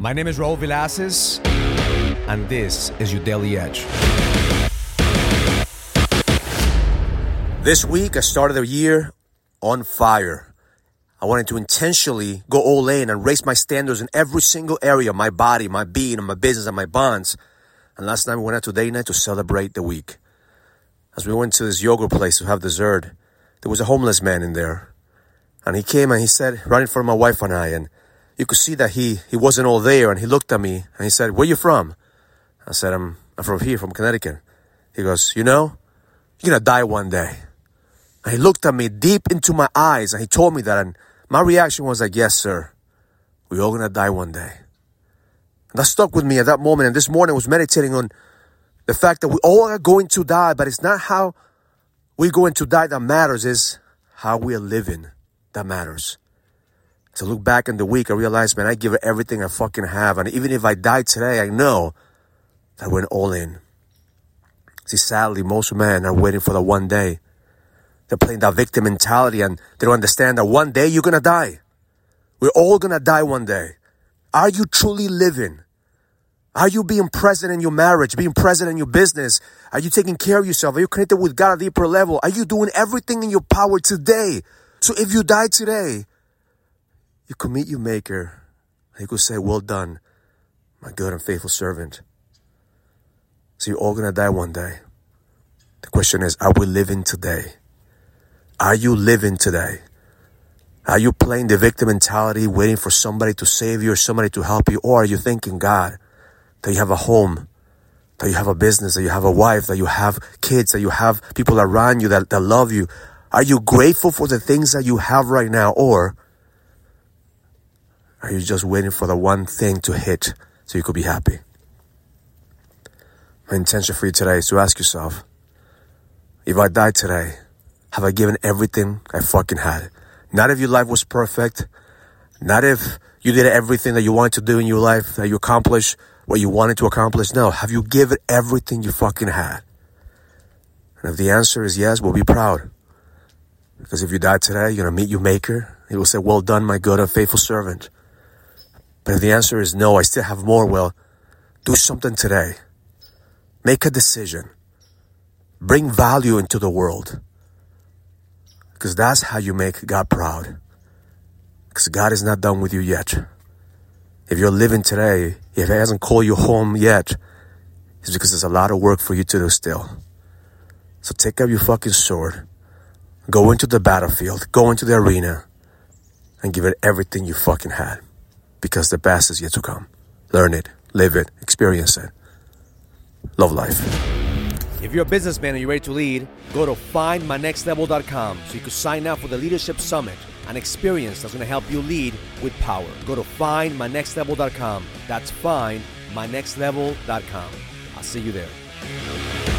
My name is Raul Vilases, and this is your Daily EDGE. This week, I started the year on fire. I wanted to intentionally go all in and raise my standards in every single area, my body, my being, my business, and my bonds. And last night, we went out to date night to celebrate the week. As we went to this yogurt place to have dessert, there was a homeless man in there. And he came and he said, right in front of my wife and I, and you could see that he wasn't all there, and he looked at me and he said, "Where you from?" I said, I'm from here, from Connecticut. He goes, "You know, you're going to die one day." And he looked at me deep into my eyes and he told me that, and my reaction was like, "Yes, sir, we're all going to die one day." And that stuck with me at that moment, and this morning I was meditating on the fact that we all are going to die, but it's not how we're going to die that matters, it's how we're living that matters. To look back in the week, I realized, man, I give it everything I fucking have. And even if I die today, I know that I went all in. See, sadly, most men are waiting for the one day. They're playing that victim mentality, and they don't understand that one day you're going to die. We're all going to die one day. Are you truly living? Are you being present in your marriage, being present in your business? Are you taking care of yourself? Are you connected with God at a deeper level? Are you doing everything in your power today? So if you die today, you could meet your maker. He could say, "Well done, my good and faithful servant." So you're all going to die one day. The question is, are we living today? Are you living today? Are you playing the victim mentality, waiting for somebody to save you or somebody to help you? Or are you thanking God that you have a home, that you have a business, that you have a wife, that you have kids, that you have people around you that love you? Are you grateful for the things that you have right now, or are you just waiting for the one thing to hit so you could be happy? My intention for you today is to ask yourself, if I die today, have I given everything I fucking had? Not if your life was perfect, not if you did everything that you wanted to do in your life, that you accomplished what you wanted to accomplish. No, have you given everything you fucking had? And if the answer is yes, we'll be proud. Because if you die today, you're going to meet your maker. He will say, "Well done, my good and faithful servant." But if the answer is no, I still have more, well, do something today. Make a decision. Bring value into the world. Because that's how you make God proud. Because God is not done with you yet. If you're living today, if He hasn't called you home yet, it's because there's a lot of work for you to do still. So take up your fucking sword. Go into the battlefield. Go into the arena. And give it everything you fucking had. Because the best is yet to come. Learn it, live it, experience it. Love life. If you're a businessman and you're ready to lead, go to findmynextlevel.com so you can sign up for the Leadership Summit, an experience that's going to help you lead with power. Go to findmynextlevel.com. That's findmynextlevel.com. I'll see you there.